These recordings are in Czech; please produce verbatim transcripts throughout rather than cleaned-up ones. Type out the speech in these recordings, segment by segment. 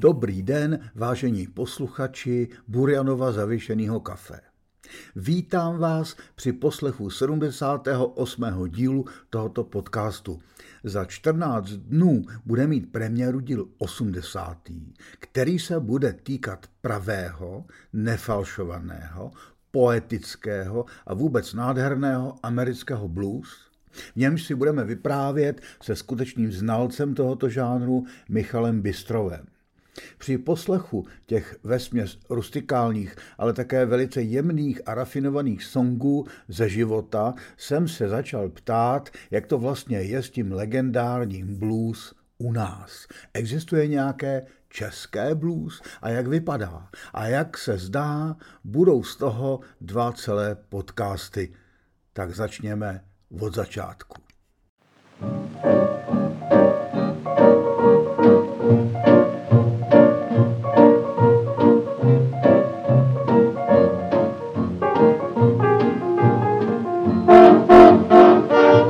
Dobrý den, vážení posluchači Burianova zavěšeného kafe. Vítám vás při poslechu sedmdesátého osmého dílu tohoto podcastu. Za čtrnáct dnů bude mít premiéru díl osmdesátý, který se bude týkat pravého, nefalšovaného, poetického a vůbec nádherného amerického blues. V němž si budeme vyprávět se skutečným znalcem tohoto žánru Michalem Bystrovem. Při poslechu těch vesměs rustikálních, ale také velice jemných a rafinovaných songů ze života jsem se začal ptát, jak to vlastně je s tím legendárním blues u nás. Existuje nějaké české blues a jak vypadá? A jak se zdá, budou z toho dva celé podcasty. Tak začněme od začátku.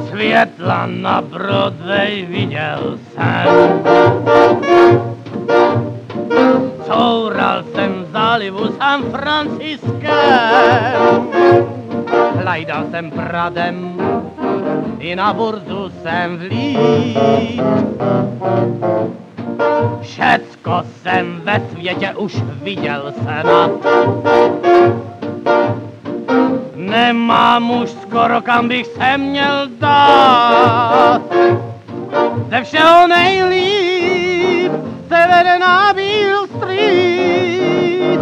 Světla na Broadway viděl jsem, coural jsem v zálivu San Franciskem, hlajdal jsem Pradem i na burzu jsem vlít. Všecko jsem ve světě už viděl snad, nemám už skoro kam bych se měl dát. Ze všeho nejlíp se vede na Beale Street.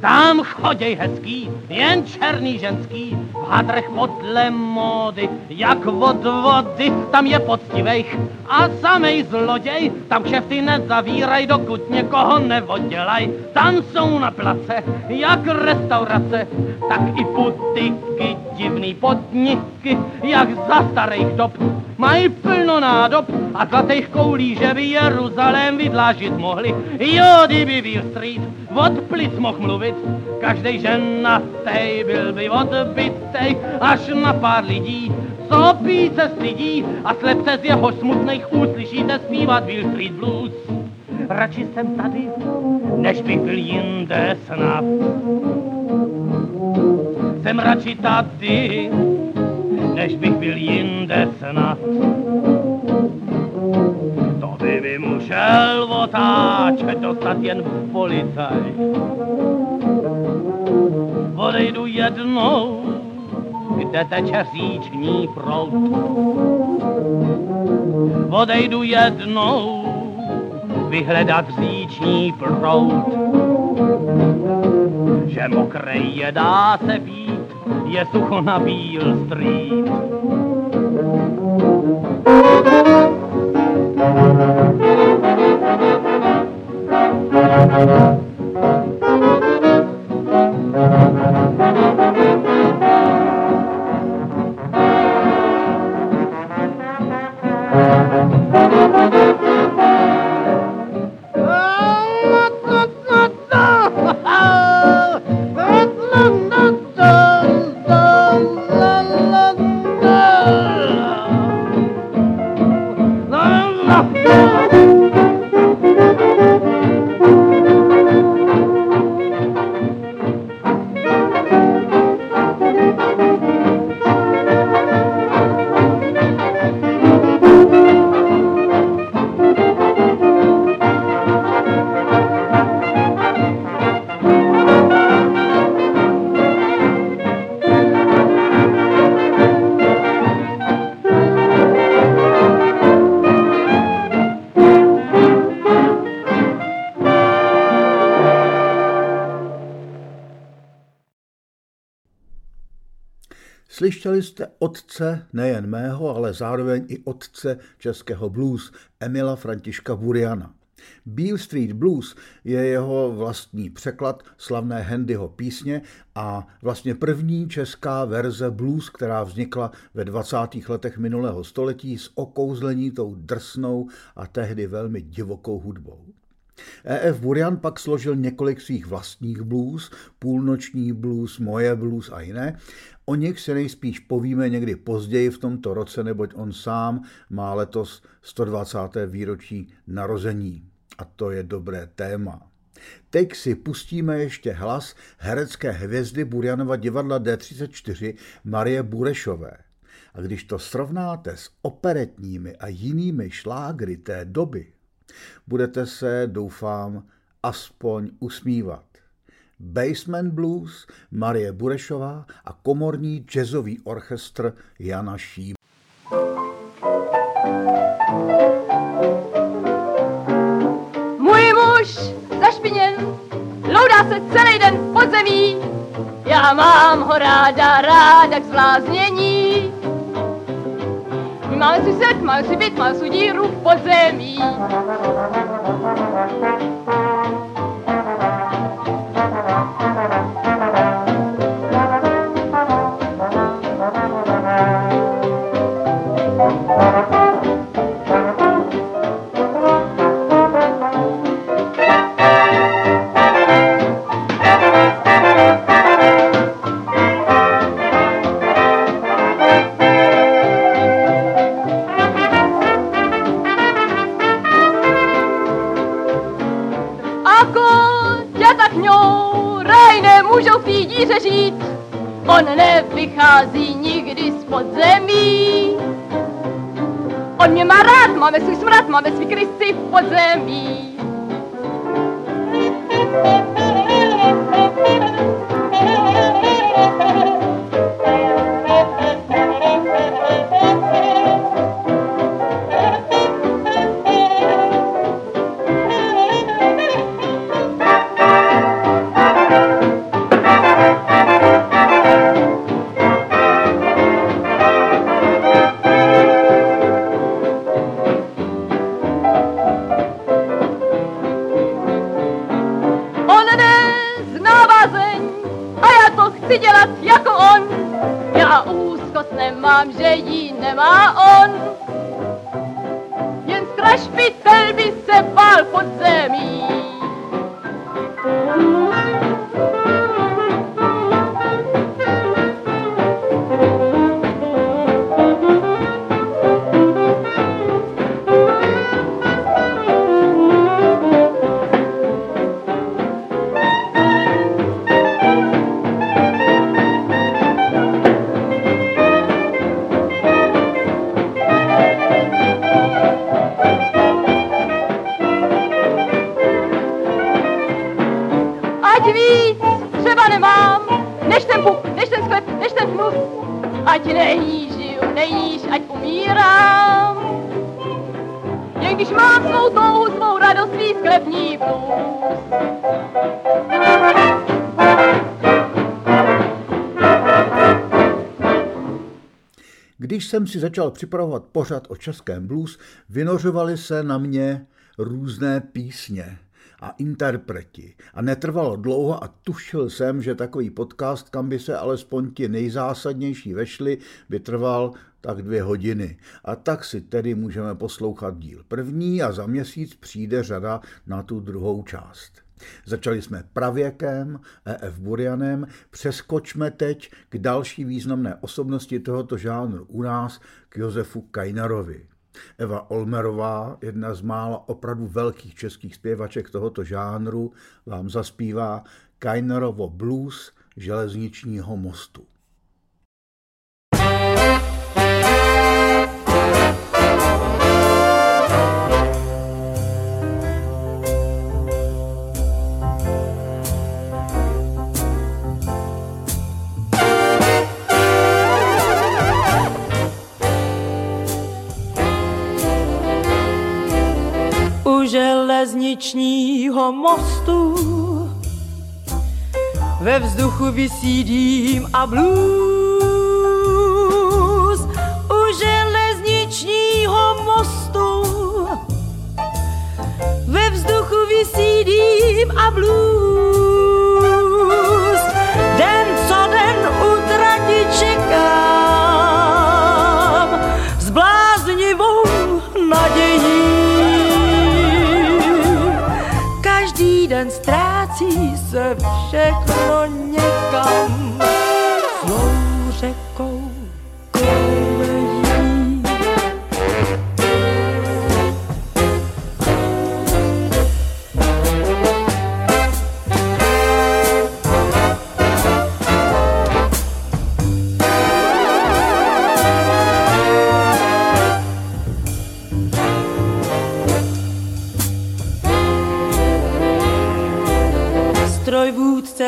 Tam choděj hezký, jen černý ženský, v hadrech podle módy, jak od vody. Tam je poctivejch a samej zloděj, tam kšefty nezavíraj, dokud někoho nevodělaj. Tam jsou na place, jak restaurace, tak i butiky, divný podniky, jak za starých dob. Mají plno nádob a zlatých koulí, že by Jeruzalém vydlážit mohli. Jo, kdyby Beale Street od plic mohl mluvit, každej ženatej byl by odbytej. Až na pár lidí, co pí se stydí a slepce z jeho smutných uslyšíte zpívat Beale Street Blues. Radši jsem tady, než bych byl jinde snad. Jsem radši tady, než bych byl jinde snad. To by by musel otáčet, dostat jen policaj. Odejdu jednou, kde teče říční proud. Odejdu jednou, vyhledat říční proud. Že mokrej je dá se být, je sucho na Beale Street. Thank you. Slyšeli jste otce nejen mého, ale zároveň i otce českého blues Emila Františka Buriana. Beale Street Blues je jeho vlastní překlad slavné Handyho písně a vlastně první česká verze blues, která vznikla ve dvacátých letech minulého století s okouzlenitou drsnou a tehdy velmi divokou hudbou. E F Burian pak složil několik svých vlastních blues, půlnoční blues, moje blues a jiné. O nich se nejspíš povíme někdy později v tomto roce, neboť on sám má letos sto dvacáté výročí narození. A to je dobré téma. Teď si pustíme ještě hlas herecké hvězdy Burianova divadla D třicet čtyři Marie Burešové. A když to srovnáte s operetními a jinými šlágry té doby, budete se, doufám, aspoň usmívat. Baseman Blues, Marie Burešová a komorní jazzový orchestr Jana Ším. Můj muž zašpiněn, loudá se celý den pod zemí. Já mám ho ráda, ráda k zbláznění. Máme si set, máme si byt, máme si díru v podzemí. On nevychází nikdy z podzemí. On mě má rád, máme svůj smrad, máme svý krysy v podzemí. Když jsem si začal připravovat pořad o českém blues, vynořovaly se na mě různé písně a interpreti. A netrvalo dlouho a tušil jsem, že takový podcast, kam by se alespoň ti nejzásadnější vešli, by trval tak dvě hodiny. A tak si tedy můžeme poslouchat díl první a za měsíc přijde řada na tu druhou část. Začali jsme pravěkem, E F Burianem, přeskočme teď k další významné osobnosti tohoto žánru u nás, k Josefu Kainarovi. Eva Olmerová, jedna z mála opravdu velkých českých zpěvaček tohoto žánru, vám zaspívá Kainarovo blues železničního mostu. Železničního mostu ve vzduchu vysí dým a blues. závisí dým a blues. Den co den utrati čekám s bláznivou nadějí. Každý den ztrácí se všechno někam.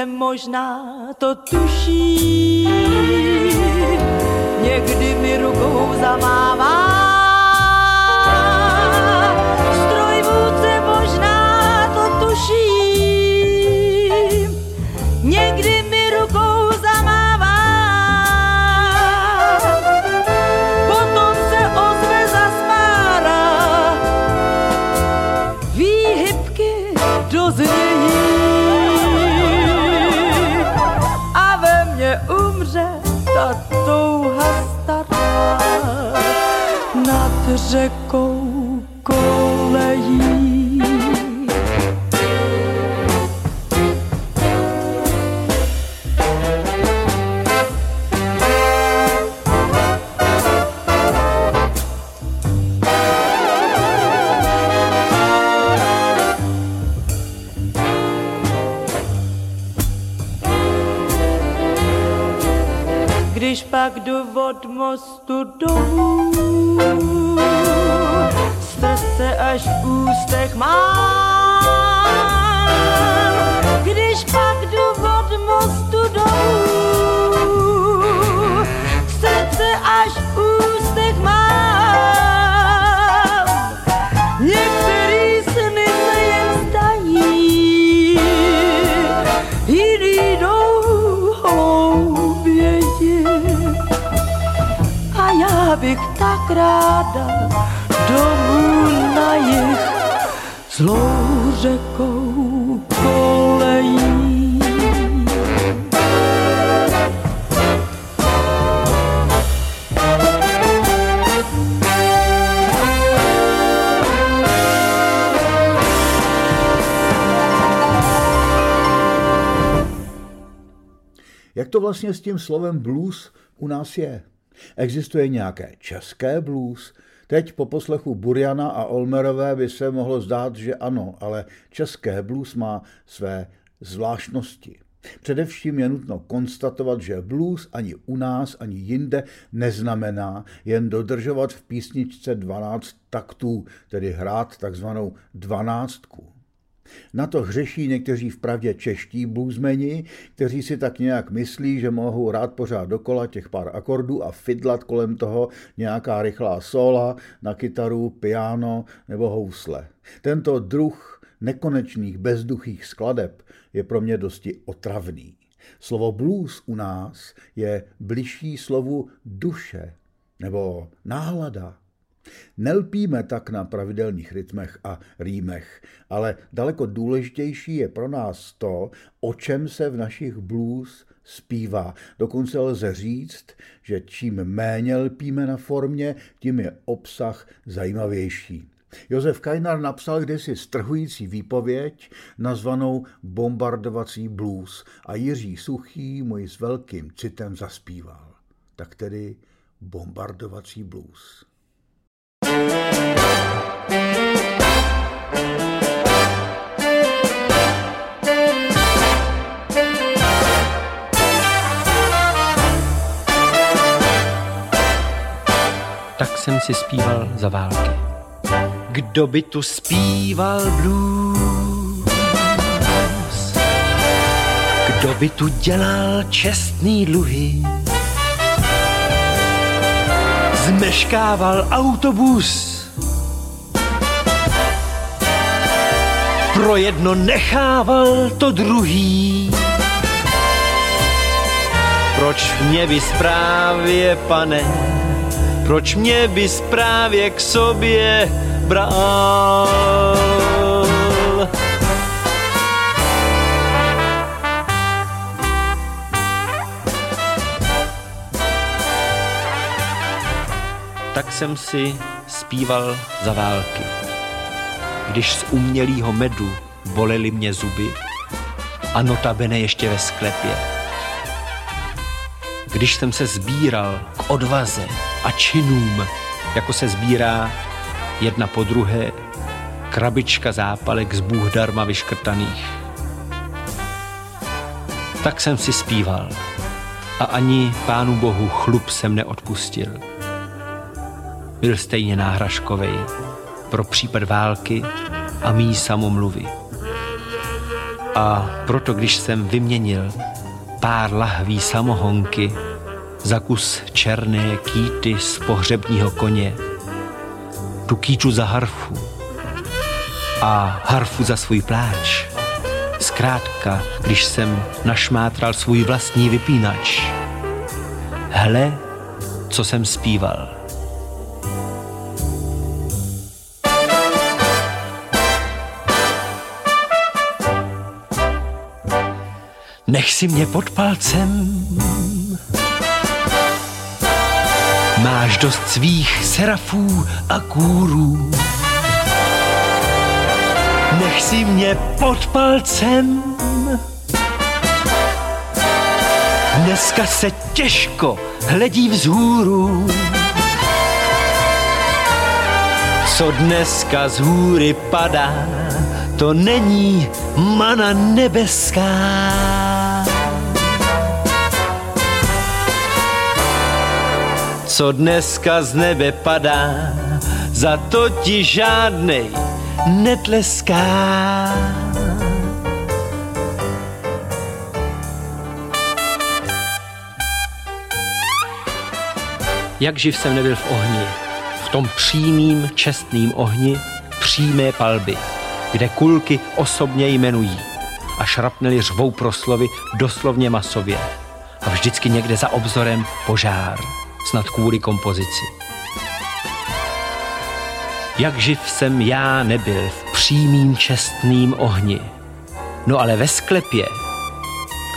Možná to tuší, někdy mi rukou zamává. Strojvůdce možná to tuší, někdy mi rukou zamává. Potom se ozve zasmára, výhybky doznějí. Ta touha stará nad řekou kolejí. Když pak jdu od mostu dolů, srdce až v ústech mám. Když pak jdu od mostu dolů, srdce až v ústech mám. Některý sny se jen zdají, jiný jdou hlouběji. Já bych tak ráda domů na jich zlou řekou kolejí. Jak to vlastně s tím slovem blues u nás je? Existuje nějaké české blues? Teď po poslechu Buriana a Olmerové by se mohlo zdát, že ano, ale české blues má své zvláštnosti. Především je nutno konstatovat, že blues ani u nás, ani jinde neznamená jen dodržovat v písničce dvanáct taktů, tedy hrát takzvanou dvanáctku. Na to hřeší někteří vpravdě čeští bluesmeni, kteří si tak nějak myslí, že mohou hrát pořád dokola těch pár akordů a fidlat kolem toho nějaká rychlá sóla na kytaru, piano nebo housle. Tento druh nekonečných bezduchých skladeb je pro mě dosti otravný. Slovo blues u nás je bližší slovu duše nebo nálada. Nelpíme tak na pravidelných rytmech a rýmech, ale daleko důležitější je pro nás to, o čem se v našich blues zpívá. Dokonce lze říct, že čím méně lpíme na formě, tím je obsah zajímavější. Josef Kainar napsal kdysi strhující výpověď nazvanou Bombardovací blues a Jiří Suchý mu ji s velkým citem zaspíval. Tak tedy Bombardovací blues. Tak jsem si zpíval za války. Kdo by tu zpíval blues? Kdo by tu dělal čestný dluhy? Zmeškával autobus, pro jedno nechával to druhý. Proč mě vy správě, pane, proč mě vy správě k sobě brál? tak jsem si zpíval za války. Když z umělýho medu bolely mě zuby a notabene ještě ve sklepě. Když jsem se sbíral k odvaze a činům, jako se sbírá jedna po druhé krabička zápalek z bůh darma vyškrtaných. Tak jsem si zpíval a ani Pánu Bohu chlup jsem neodpustil. Byl stejně náhražkovej pro případ války a mý samomluvy. A proto, když jsem vyměnil pár lahví samohonky za kus černé kýty z pohřebního koně, tu kýču za harfu a harfu za svůj pláč, zkrátka, když jsem našmátral svůj vlastní vypínač, hle, co jsem zpíval. Nech si mě pod palcem, máš dost svých serafů a kůrů. Nech si mě pod palcem, dneska se těžko hledí vzhůru. Co dneska z hůry padá, to není mana nebeská. Co dneska z nebe padá, za to ti žádnej netleská. Jak živ jsem nebyl v ohni, v tom přímým čestným ohni přímé palby, kde kulky osobně jmenují a šrapneli řvou proslovy doslovně masově a vždycky někde za obzorem požár. Snad kvůli kompozici. Jak živ jsem já nebyl v přímým čestným ohni. No ale ve sklepě,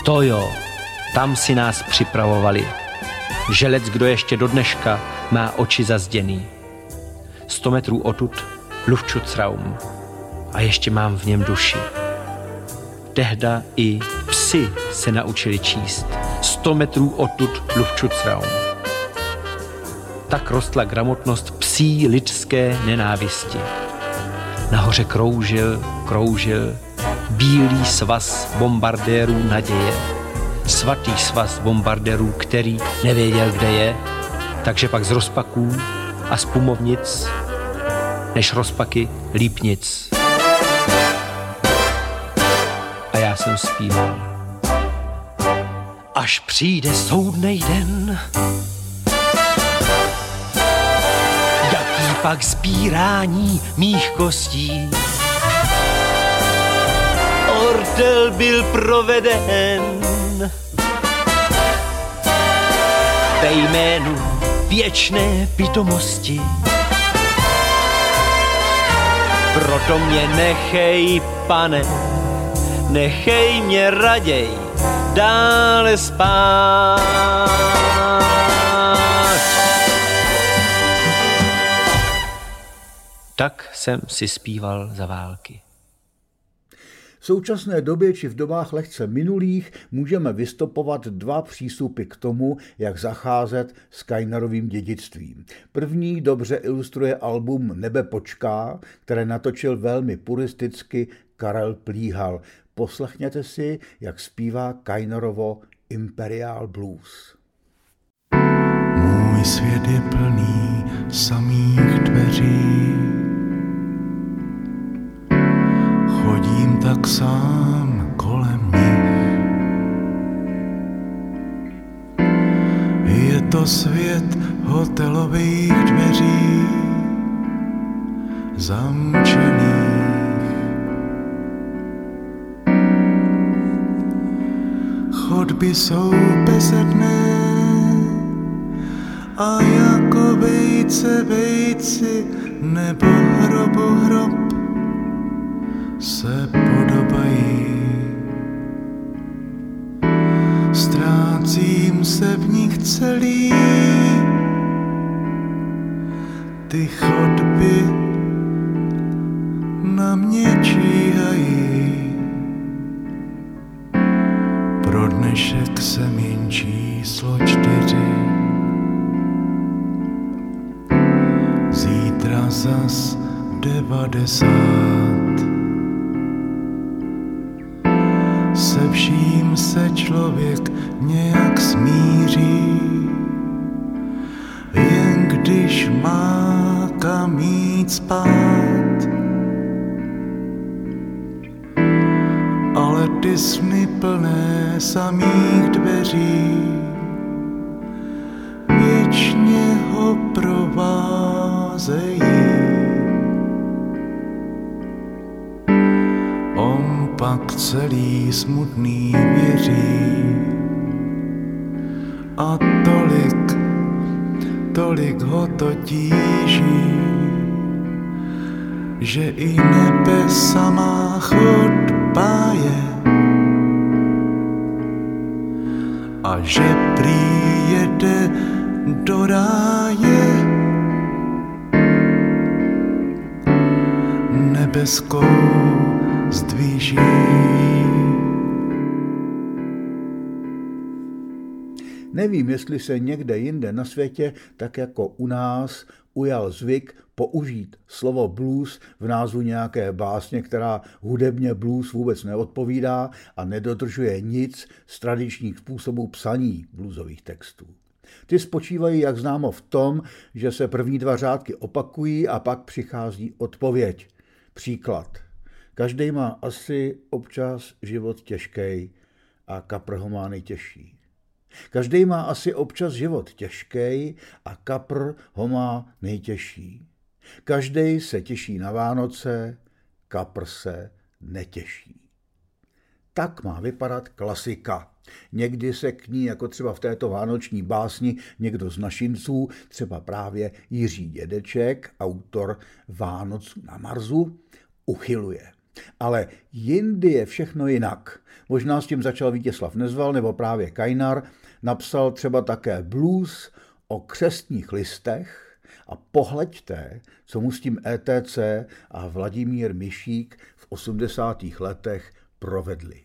to jo, tam si nás připravovali. Želec, kdo ještě do dneška má oči zazděný. Sto metrů odtud Luftschutzraum. A ještě mám v něm duši. Tehda i psi se naučili číst. Sto metrů odtud Luftschutzraum. Tak rostla gramotnost psí lidské nenávisti. Nahoře kroužil, kroužil bílý svaz bombardérů naděje. Svatý svaz bombardérů, který nevěděl, kde je, takže pak z rozpaků a z pumovnic, než rozpaky líp nic. A já jsem zpíval. Až přijde soudnej den, pak sbírání mých kostí. Ortel byl proveden ve jménu věčné pitomosti. Proto mě nechej, pane, nechej mě raději dále spát. Tak jsem si zpíval za války. V současné době či v dobách lehce minulých můžeme vystopovat dva přístupy k tomu, jak zacházet s Kainarovým dědictvím. První dobře ilustruje album Nebe počká, které natočil velmi puristicky Karel Plíhal. Poslechněte si, jak zpívá Kainarovo Imperial Blues. Můj svět je plný samých dveří. Chodím tak sám kolem nich. Je to svět hotelových dveří, zamčených. Chodby jsou bezedné a jako vejce vejci nebo hrobu hrob se podobají. Ztrácím se v nich celý ty chodby na mě číhají, pro dnešek jsem jen číslo čtyři, zítra zas devadesát. Se vším se člověk nějak smíří, jen když má kam jít spát. Ale ty sny plné samých dveří věčně ho provázejí. On pak celý smutný věří a tolik, tolik ho to tíží, že i nebe samá chodba je a že prý jede do ráje. Nebeskou zdvíží. Nevím, jestli se někde jinde na světě, tak jako u nás, ujal zvyk použít slovo blues v názvu nějaké básně, která hudebně blues vůbec neodpovídá a nedodržuje nic z tradičních způsobů psaní bluesových textů. Ty spočívají, jak známo, v tom, že se první dva řádky opakují a pak přichází odpověď. Příklad. Každý má asi občas život těžkej a kapr ho má nejtěžší. Každý má asi občas život těžkej a kapr ho má nejtěžší. Každý se těší na Vánoce, kapr se netěší. Tak má vypadat klasika. Někdy se k ní, jako třeba v této vánoční básni, někdo z našinců, třeba právě Jiří Dědeček, autor Vánoc na Marsu, uchyluje. Ale jindy je všechno jinak. Možná s tím začal Vítězslav Nezval nebo právě Kainar, napsal třeba také blues o křestních listech a pohleďte, co mu s tím et cetera a Vladimír Mišík v osmdesátých letech provedli.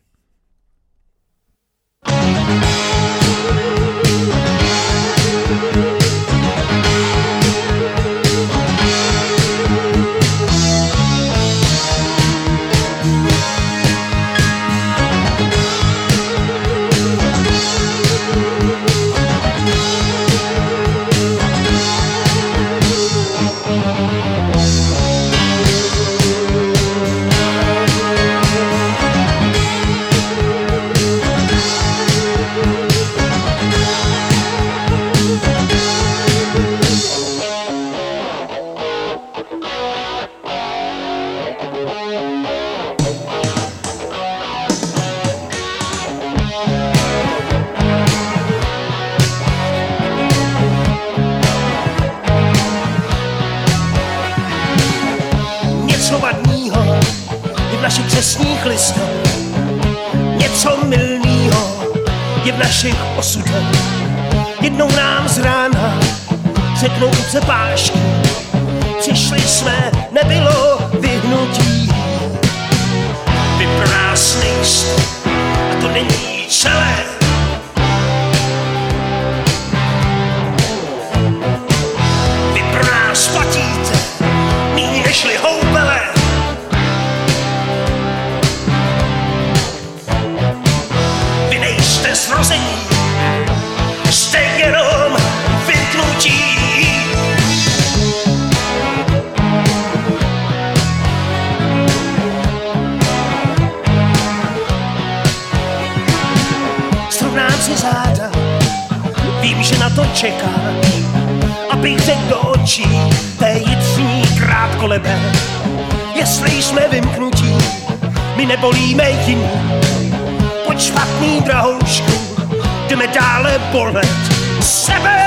Sebe!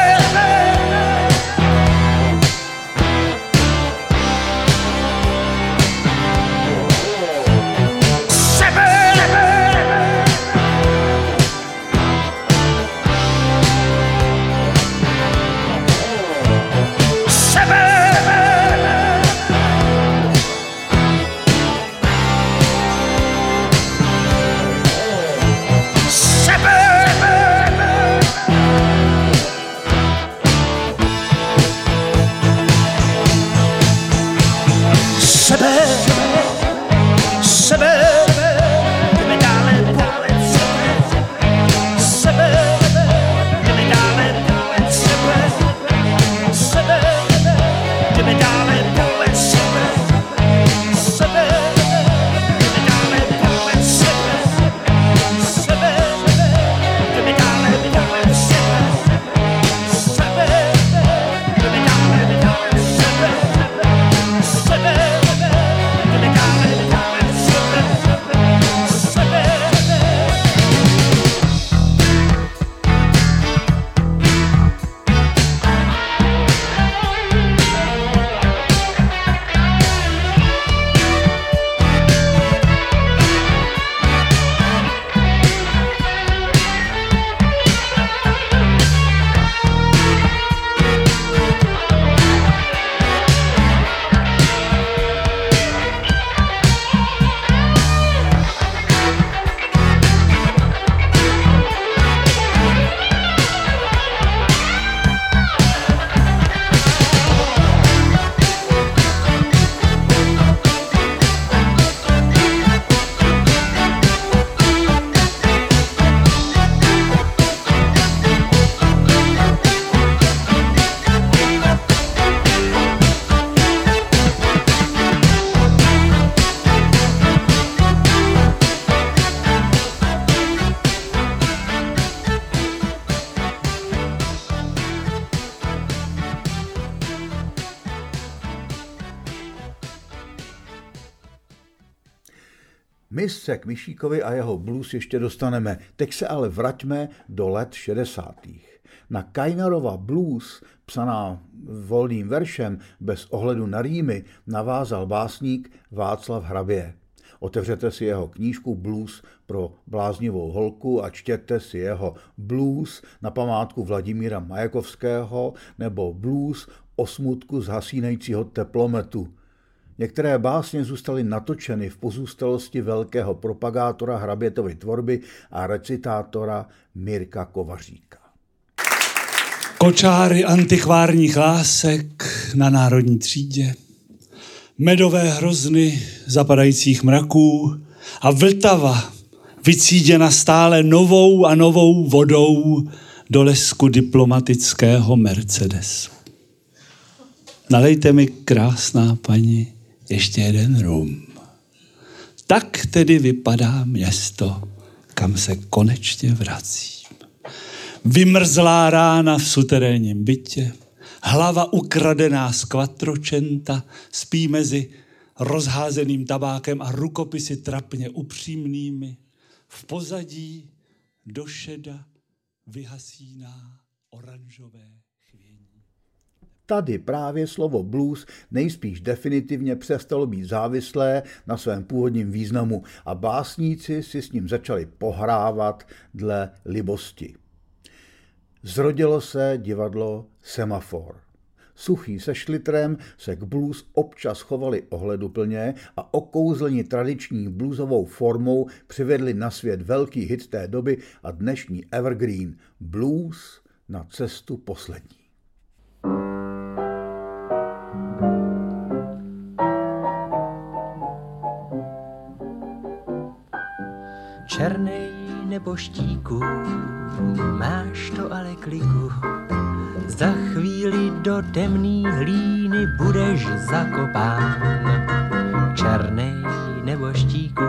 My se k Mišíkovi a jeho blues ještě dostaneme, teď se ale vraťme do let šedesátých. Na Kainarova blues, psaná volným veršem bez ohledu na rýmy, navázal básník Václav Hrabě. Otevřete si jeho knížku Blues pro bláznivou holku a čtěte si jeho Blues na památku Vladimíra Majakovského nebo Blues o smutku zhasínajícího teplometu. Některé básně zůstaly natočeny v pozůstalosti velkého propagátora Hrabětovy tvorby a recitátora Mirka Kovaříka. Kočáry antikvárních lásek na Národní třídě, medové hrozny zapadajících mraků a Vltava vycíděna stále novou a novou vodou do lesku diplomatického Mercedesu. Nalejte mi, krásná paní, ještě jeden rum. Tak tedy vypadá město, kam se konečně vracím. Vymrzlá rána v suterénním bytě, hlava ukradená z kvatročenta, spí mezi rozházeným tabákem a rukopisy trapně upřímnými. V pozadí do šeda vyhasíná oranžové chvění. Tady právě slovo blues nejspíš definitivně přestalo být závislé na svém původním významu a básníci si s ním začali pohrávat dle libosti. Zrodilo se divadlo Semafor. Suchý se Šlitrem se k blues občas chovali ohleduplně a okouzleni tradiční bluesovou formou přivedli na svět velký hit té doby a dnešní evergreen Blues na cestu poslední. Černej neboštíku, máš to ale kliku, za chvíli do temný hlíny budeš zakopán. Černej neboštíku,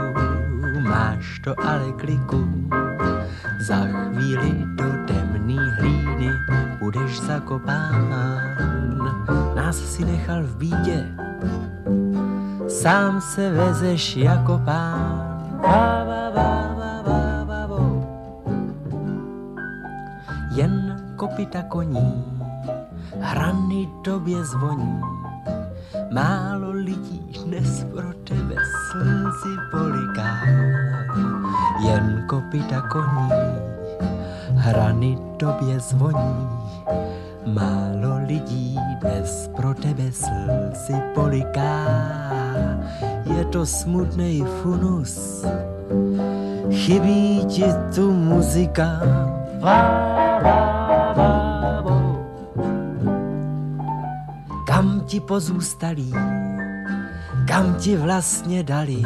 máš to ale kliku, za chvíli do temný hlíny budeš zakopán. Nás si nechal v bídě, sám se vezeš jako pán. Ba, ba, ba, ba, ba, ba, bo. Jen kopyta koní, hrany tobě zvoní, málo lidí dnes pro tebe slzy poliká. Jen kopyta koní, hrany tobě zvoní, málo lidí dnes pro tebe slzy poliká. Je to smutnej funus, chybí ti tu muzika. Kam ti pozůstalí, kam ti vlastně dali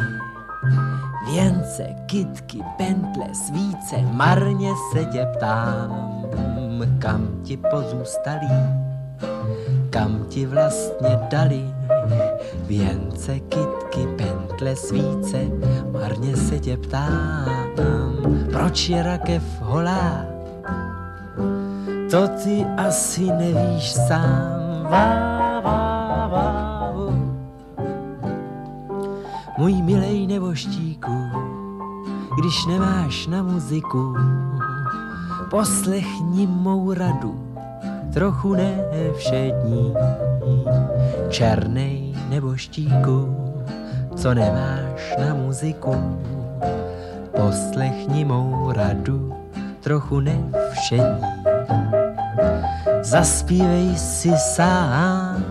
věnce, kytky, pentle, svíce, marně se tě ptám. Kam ti pozůstalí, kam ti vlastně dali věnce, kytky, pentle, svíce, marně se tě ptám. Proč je rakev holá, to ty asi nevíš sám. Vá, vá, vá, vá. Můj milej neboštíku, když nemáš na muziku, poslechni mou radu, trochu nevšední. Černej neboštíku, co nemáš na muziku, poslechni mou radu, trochu nevšední. Zaspívej si sám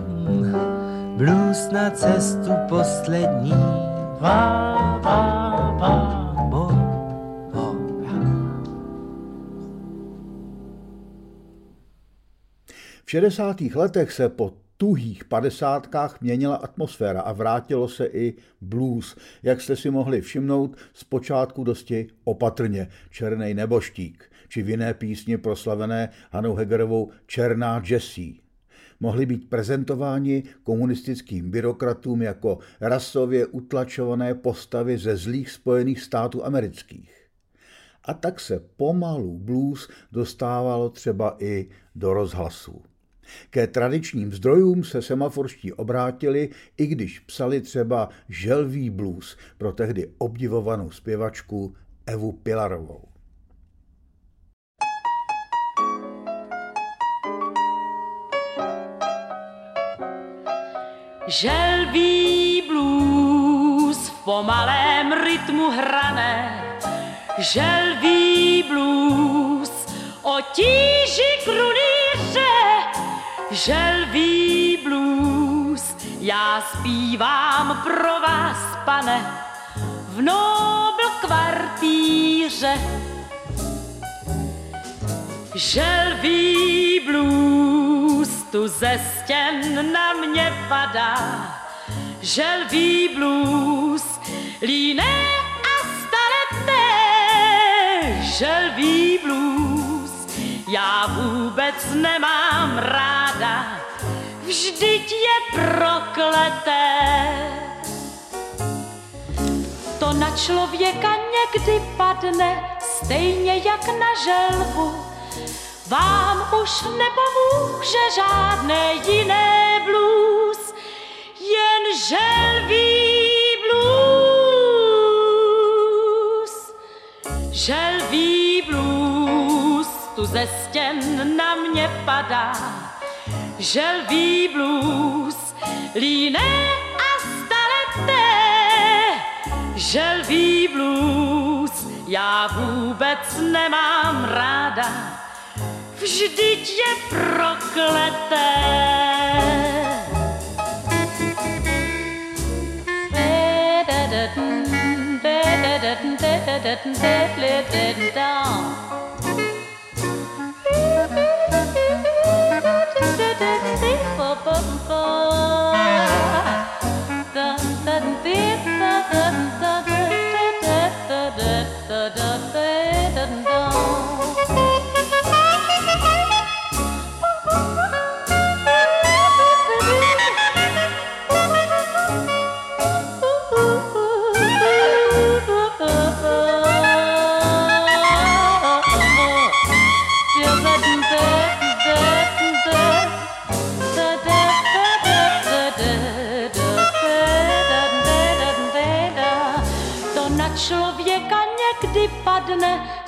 blues na cestu poslední. Vá, vá, vá. V šedesátých letech se po tuhých padesátkách měnila atmosféra a vrátilo se i blues. Jak jste si mohli všimnout, zpočátku dosti opatrně Černej neboštík, či v jiné písni proslavené Hanou Hegerovou Černá žesí. Mohli být prezentováni komunistickým byrokratům jako rasově utlačované postavy ze zlých Spojených států amerických. A tak se pomalu blues dostávalo třeba i do rozhlasu. Ke tradičním zdrojům se semaforští obrátili, i když psali třeba Želví blues pro tehdy obdivovanou zpěvačku Evu Pilarovou. Želví blues v pomalém rytmu hrané, želví blues o tíži krunýře, želví blues já zpívám pro vás, pane, v nobl kvartíře. Želví blues tu ze stěn na mě padá, želví blues líné a starete, želví blues já vůbec nemám ráda, vždyť je prokleté. To na člověka někdy padne, stejně jak na želvu, vám už nepomůže žádné jiné blues, jen želví blues. Želví blues tu ze stěn na mě padá, želví blues líné a starete, želví blues já vůbec nemám ráda, vždyť je prokleté.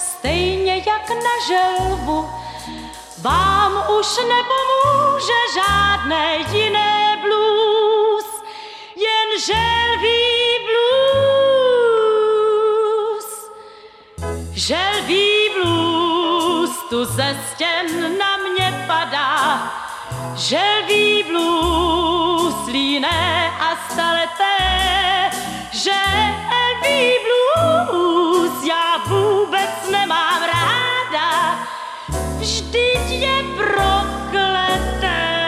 Stejně jak na želvu, vám už nepomůže žádné jiné blues, jen želví blues. Želví blues tu ze stěn na mě padá, želví blues líné a staleté, želví blues já vůbec nemám ráda, vždyť je prokleté.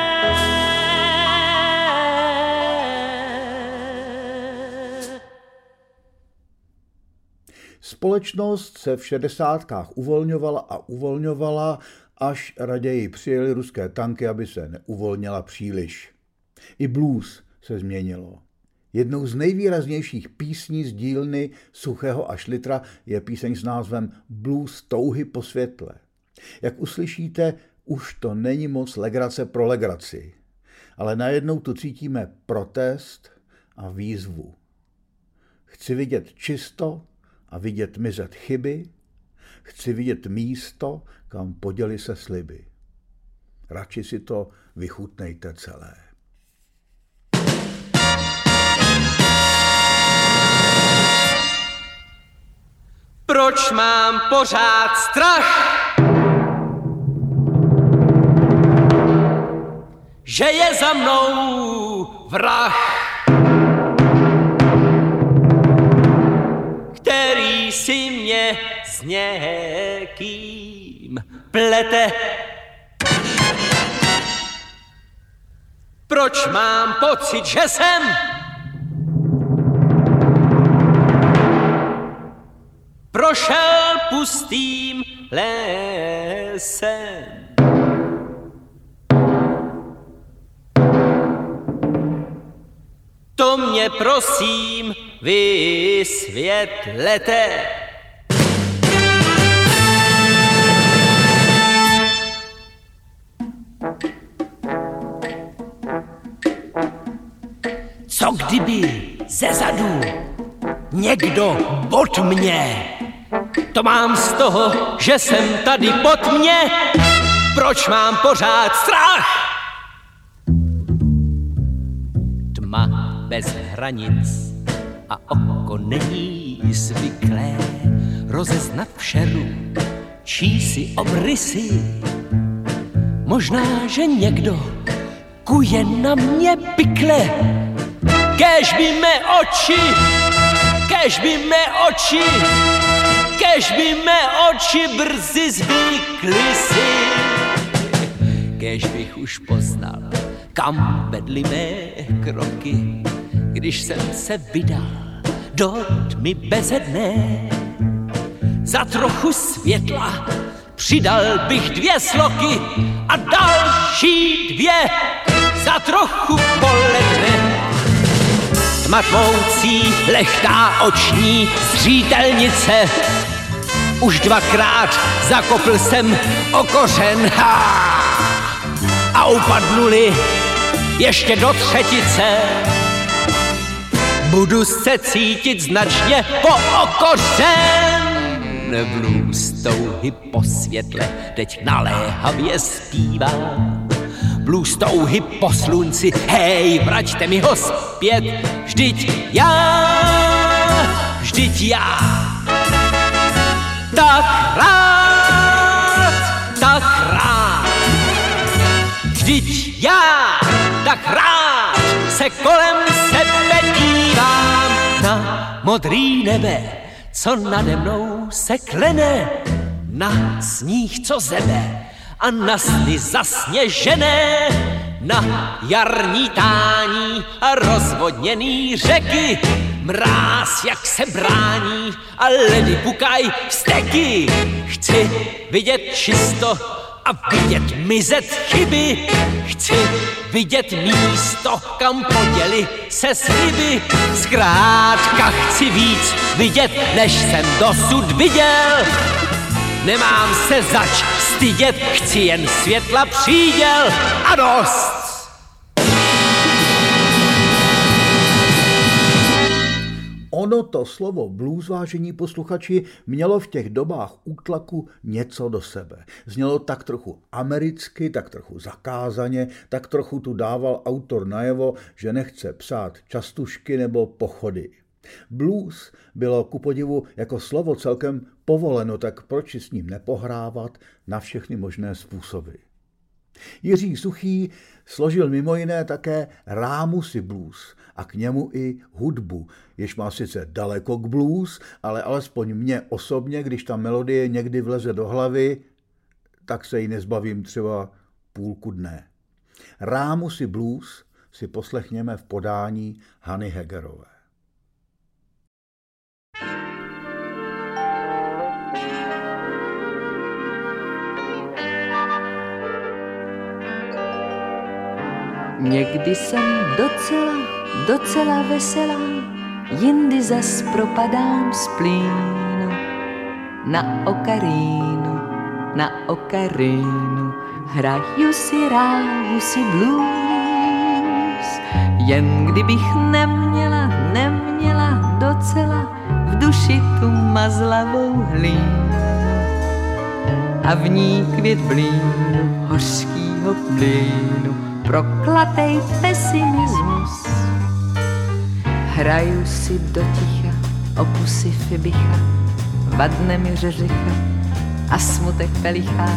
Společnost se v šedesátkách uvolňovala a uvolňovala, až raději přijeli ruské tanky, aby se neuvolnila příliš. I blues se změnilo. Jednou z nejvýraznějších písní z dílny Suchého a Šlitra je píseň s názvem Blues touhy po světle. Jak uslyšíte, už to není moc legrace pro legraci, ale najednou tu cítíme protest a výzvu. Chci vidět čisto a vidět mizet chyby, chci vidět místo, kam poděly se sliby. Radši si to vychutnejte celé. Proč mám pořád strach? Že je za mnou vrah, který si mě s někým plete. Proč mám pocit, že jsem prošel pustým lesem? To mě prosím vysvětlete. ze zadu. Někdo bod mě. To mám z toho, že jsem tady pod mě. Proč mám pořád strach? Tma bez hranic a oko není zvyklé rozeznat všeru, čí si obrysy. Možná, že někdo kuje na mě pikle. Kéž by mé oči, kéž by mé oči, kéž by mé oči brzy zvykly si. Kéž bych už poznal, kam vedly mé kroky, když jsem se vydal do tmy bezedné. Za trochu světla přidal bych dvě sloky a další dvě za trochu poledne. Tma tmoucí lechtá oční střítelnice, už dvakrát zakopl jsem o kořen a upadnuli ještě do třetice. Budu se cítit značně pookořen. Blues touhy po světle teď naléhavě zpívá. Blues touhy po slunci, hej, vraťte mi ho zpět. Vždyť já, vždyť já tak rád, tak rád. Vždyť já tak rád se kolem sebe dívám na modrý nebe, co nade mnou se klene, na sníh, co zebe, a na sny zasněžené, na jarní tání a rozvodněný řeky, mráz, jak se brání, a ledy pukaj vzteky. Chci vidět čisto a vidět mizet chyby, chci vidět místo, kam poděli se sliby. Zkrátka chci víc vidět, než jsem dosud viděl. Nemám se zač stydět, chci jen světla příděl a dost. Ono to slovo blues, vážení posluchači, mělo v těch dobách útlaku něco do sebe. Znělo tak trochu americky, tak trochu zakázaně, tak trochu tu dával autor najevo, že nechce psát častušky nebo pochody. Blues bylo kupodivu jako slovo celkem povoleno, tak proč s ním nepohrávat na všechny možné způsoby. Jiří Suchý složil mimo jiné také Rámu si blues a k němu i hudbu, jež má sice daleko k blues, ale alespoň mě osobně, když ta melodie někdy vleze do hlavy, tak se ji nezbavím třeba půlku dne. Rámu si blues si poslechněme v podání Hany Hegerové. Někdy jsem docela, docela veselá, jindy zas propadám z plínu. Na okarínu, na okarínu, hraju si, ráju si blues. Jen kdybych neměla, neměla docela v duši tu mazlavou hlínu a v ní květ blínu, hořkýho blínu, proklatej pesimismus. Hraju si do ticha, o pusy fibicha, vadne mi řeřicha a smutek pelichá.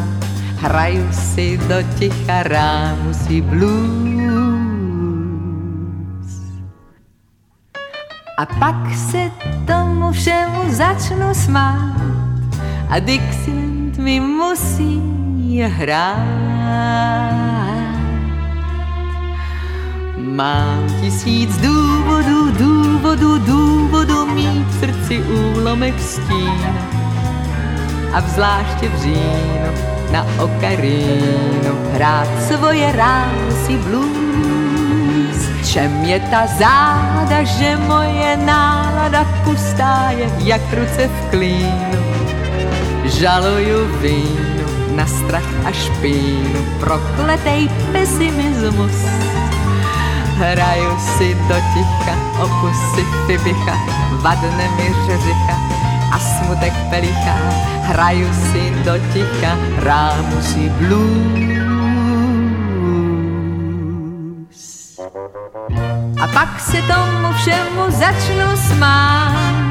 Hraju si do ticha, rámu si blues. A pak se tomu všemu začnu smát a Dixieland mi musí hrát. Mám tisíc důvodů, důvodů, důvodů mít v srdci úlomek stín. A vzláště v říjnu na okarínu hrát svoje rámu si blues. Čem je ta záda, že moje nálada pustá je jak ruce v klínu. Žaluju vínu na strach a špínu, prokletej pesimismus. Hraju si do ticha, opusy fibicha, vadne mi řeřicha a smutek pelicha. Hraju si do ticha, rámu si blues. A pak se tomu všemu začnu smát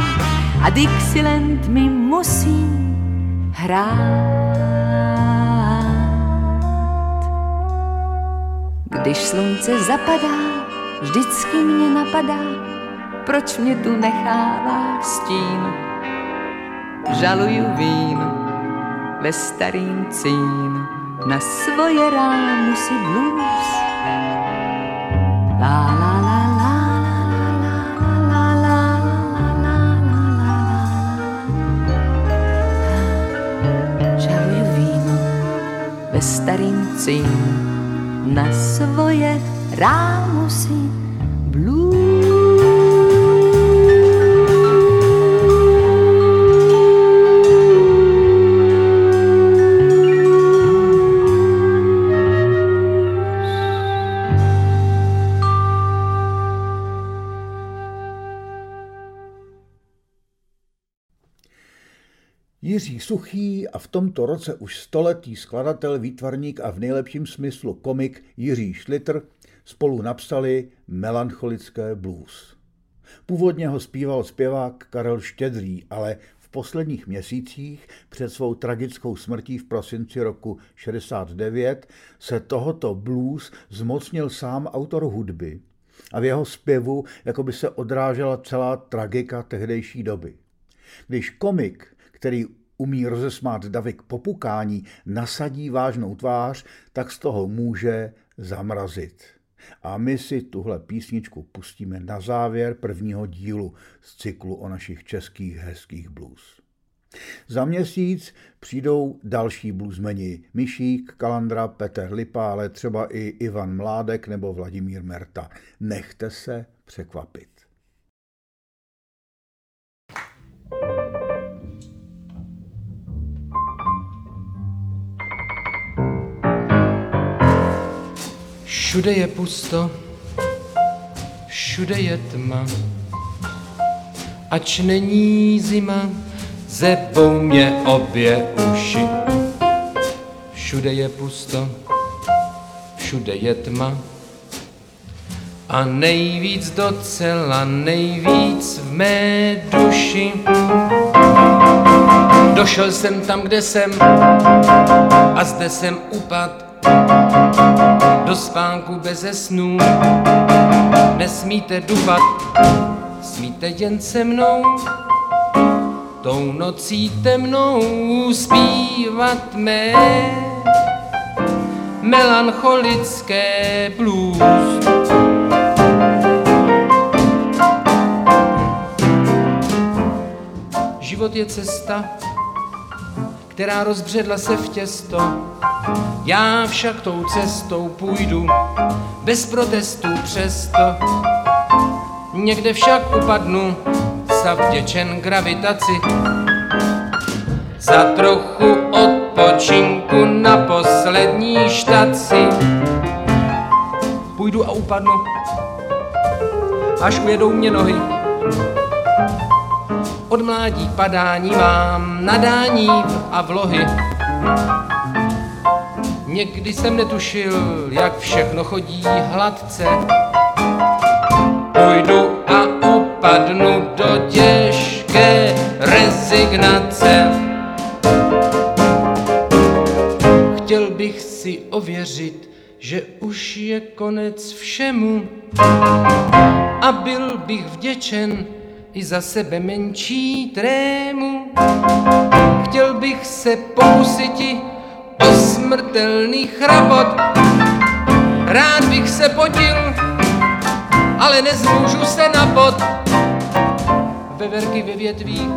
a Dixieland mi musí hrát. Když slunce zapadá, vždycky mě napadá, proč mě tu nechává stín. Žaluju vín ve starým cín na svoje rámu si blues. La la la la la la la la la la. Žaluju vín ve starým cín na svoje rámu si blues. Jiří Suchý a v tomto roce už stoletý skladatel, výtvarník a v nejlepším smyslu komik Jiří Šlitr spolu napsali Melancholické blues. Původně ho zpíval zpěvák Karel Štědrý, ale v posledních měsících před svou tragickou smrtí v prosinci roku šedesát devět se tohoto blues zmocnil sám autor hudby a v jeho zpěvu jakoby se odrážela celá tragika tehdejší doby. Když komik, který umí rozesmát davek popukání, nasadí vážnou tvář, tak z toho může zamrazit. A my si tuhle písničku pustíme na závěr prvního dílu z cyklu o našich českých hezkých blues. Za měsíc přijdou další bluesmeni, Mišík, Kalandra, Petr Lipa, ale třeba i Ivan Mládek nebo Vladimír Merta. Nechte se překvapit. Všude je pusto, všude je tma, ač není zima, zebou mě obě uši. Všude je pusto, všude je tma, a nejvíc docela, nejvíc v mé duši. Došel jsem tam, kde jsem, a zde jsem upad. Do spánku beze snů nesmíte dupat, smíte jen se mnou, tou nocí temnou zpívat mé melancholické blues. Život je cesta, která rozbředla se v těsto, já však tou cestou půjdu bez protestů přesto. Někde však upadnu, zavděčen gravitaci, za trochu odpočinku na poslední štaci. Půjdu a upadnu, až ujedou mě nohy. Od mládí padání mám nadání a vlohy. Někdy jsem netušil, jak všechno chodí hladce. Půjdu a upadnu do těžké rezignace. Chtěl bych si ověřit, že už je konec všemu, a byl bych vděčen i za sebe menší trému. Chtěl bych se pokusiti o smrtelný chrabot, rád bych se potil, ale nezmůžu se na bod. Veverky ve větví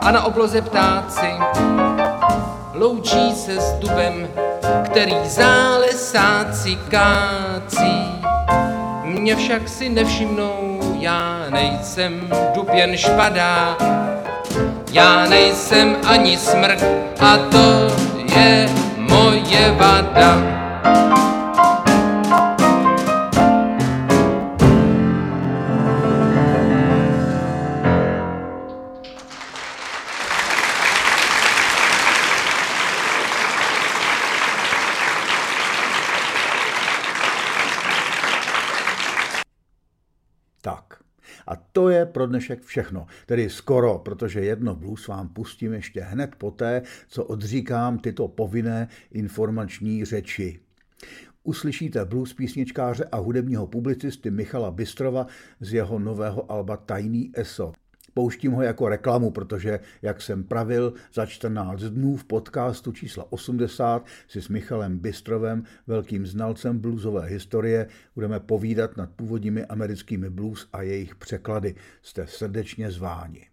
a na obloze ptáci loučí se s dubem, který zálesáci kácí. Mě však si nevšimnou, já nejsem dub jen špadá. Já nejsem ani smrk a to je moje vada. to je pro dnešek všechno, tedy skoro, protože jedno blues vám pustím ještě hned poté, co odříkám tyto povinné informační řeči. Uslyšíte blues písničkáře a hudebního publicisty Michala Bystrova z jeho nového alba Tajný eso. Pouštím ho jako reklamu, protože, jak jsem pravil, za čtrnáct dnů v podcastu číslo osmdesát si s Michalem Bystrovem, velkým znalcem bluesové historie, budeme povídat nad původními americkými blues a jejich překlady. Jste srdečně zváni.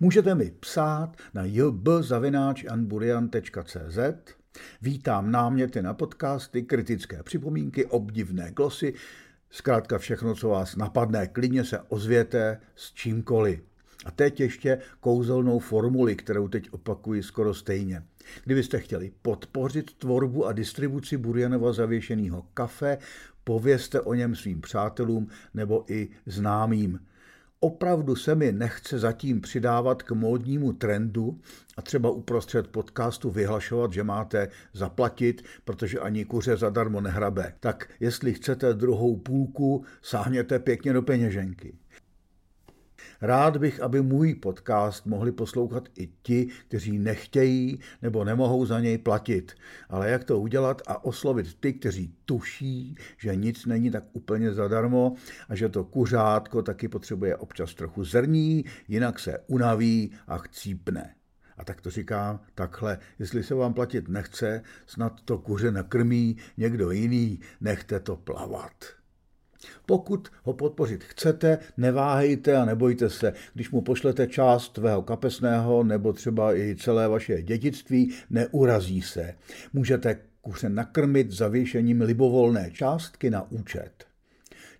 Můžete mi psát na j b zavináč burian tečka c z. Vítám náměty na podcasty, kritické připomínky, obdivné glosy, zkrátka všechno, co vás napadne, klidně se ozvěte s čímkoliv. A teď ještě kouzelnou formuli, kterou teď opakuji skoro stejně. Kdybyste chtěli podpořit tvorbu a distribuci Burianova zavěšeného kafe, povězte o něm svým přátelům nebo i známým. Opravdu se mi nechce zatím přidávat k módnímu trendu a třeba uprostřed podcastu vyhlašovat, že máte zaplatit, protože ani kuře zadarmo nehrabe. Tak jestli chcete druhou půlku, sáhněte pěkně do peněženky. Rád bych, aby můj podcast mohli poslouchat i ti, kteří nechtějí nebo nemohou za něj platit. Ale jak to udělat a oslovit ty, kteří tuší, že nic není tak úplně zadarmo a že to kuřátko taky potřebuje občas trochu zrní, jinak se unaví a chcípne. A tak to říkám takhle, jestli se vám platit nechce, snad to kuře nakrmí někdo jiný, nechte to plavat. Pokud ho podpořit chcete, neváhejte a nebojte se. Když mu pošlete část svého kapesného nebo třeba i celé vaše dědictví, neurazí se. Můžete kuře nakrmit zavěšením libovolné částky na účet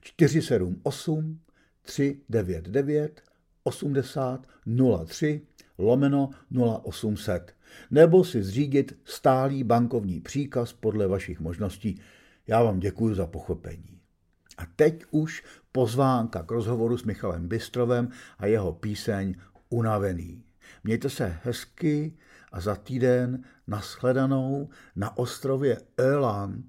čtyři sedm osm tři devět devět osmdesát nula tři lomeno nula osm set nebo si zřídit stálý bankovní příkaz podle vašich možností. Já vám děkuji za pochopení. A teď už pozvánka k rozhovoru s Michalem Bystrovem a jeho píseň Unavený. Mějte se hezky a za týden nashledanou na ostrově Öland.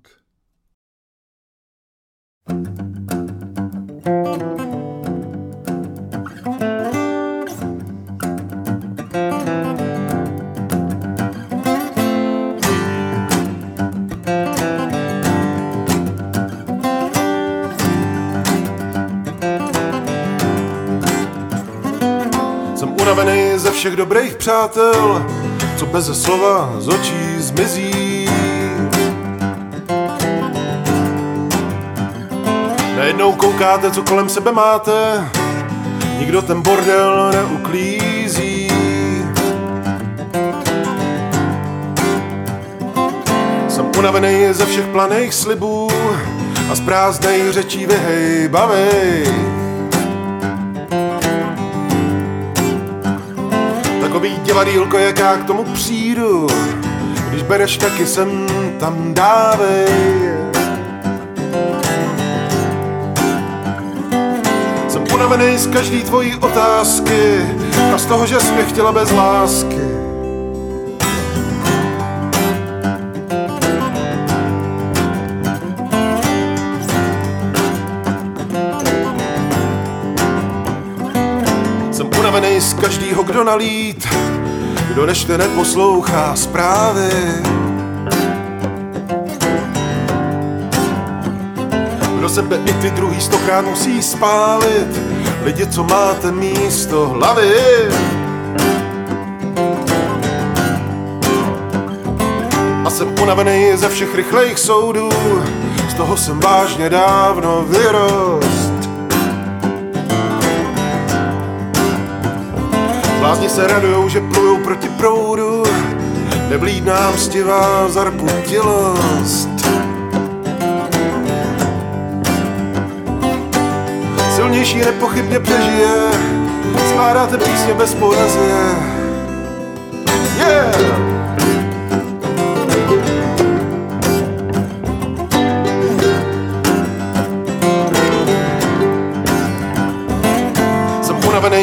Unavený ze všech dobrých přátel, co beze slova z očí zmizí. Najednou koukáte, co kolem sebe máte, nikdo ten bordel neuklízí. Jsem unavený ze všech planých slibů a z prázdnej řečí vyhejbavej. Takový divadýlko, jaká k tomu přijdu, když bereš, taky sem tam dávej. Jsem unavený z každý tvojí otázky a z toho, že jsi mě chtěla bez lásky. Z každýho, kdo nalít, kdo nešte neposlouchá zprávy. Kdo sebe i ty druhý stokrát musí spálit, lidi, co máte místo hlavy. A jsem unavený ze všech rychlejch soudů, z toho jsem vážně dávno vyrost. Blázni se radujou, že plujou proti proudu, neblídná mstivá zarputilost. Silnější nepochybně přežije, skládáte písně bez poezie. Yeah!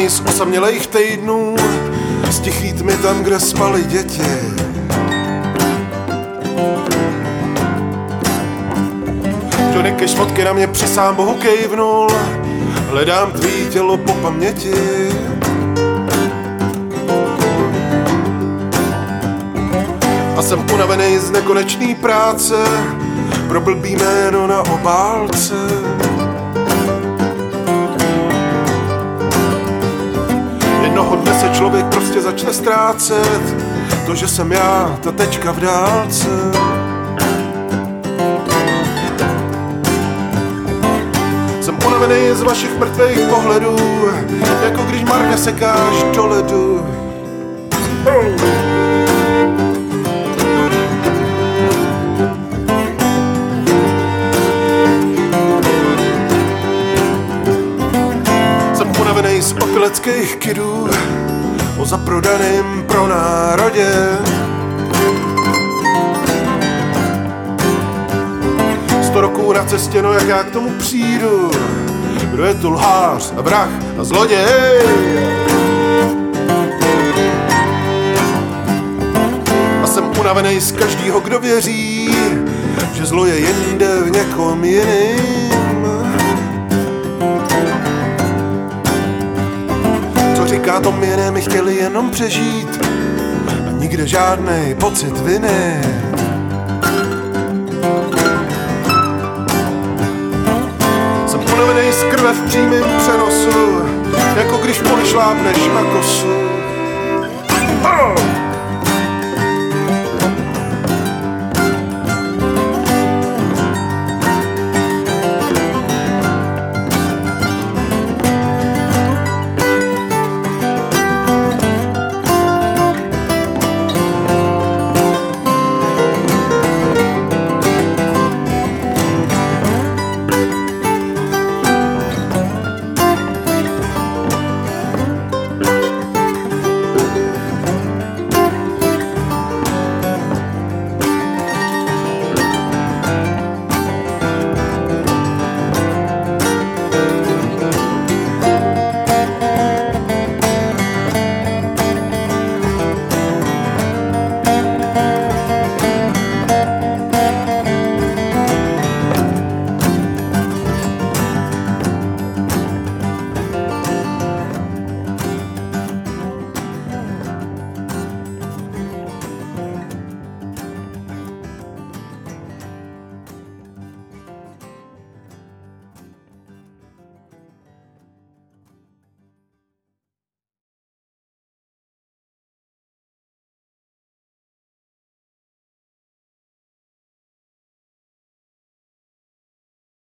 Z osamělejch týdnů, z tichý tmy tam, kde spaly děti. Kdo nekej šmotky na mě při sám bohu kejvnul, hledám tvý tělo po paměti. A jsem unavený z nekonečný práce, pro blbý jméno na obálce. Jednoho dne se člověk prostě začne ztrácet, to, že jsem já, ta tečka v dálce. Jsem unavený z vašich mrtvých pohledů, jako když marně sekáš do ledu. Z opileckých kydů o zaprodaném pro národě. Sto roků na cestě, no jak já k tomu přijdu, kdo je tu lhář a vrah a zloděj. A jsem unavenej z každýho, kdo věří, že zlo je jinde v někom jiným. Říká tom jené, my chtěli jenom přežít a nikde žádnej pocit viny. Jsem unavenej z krve v přímém přenosu, jako když polišlápneš na kosu.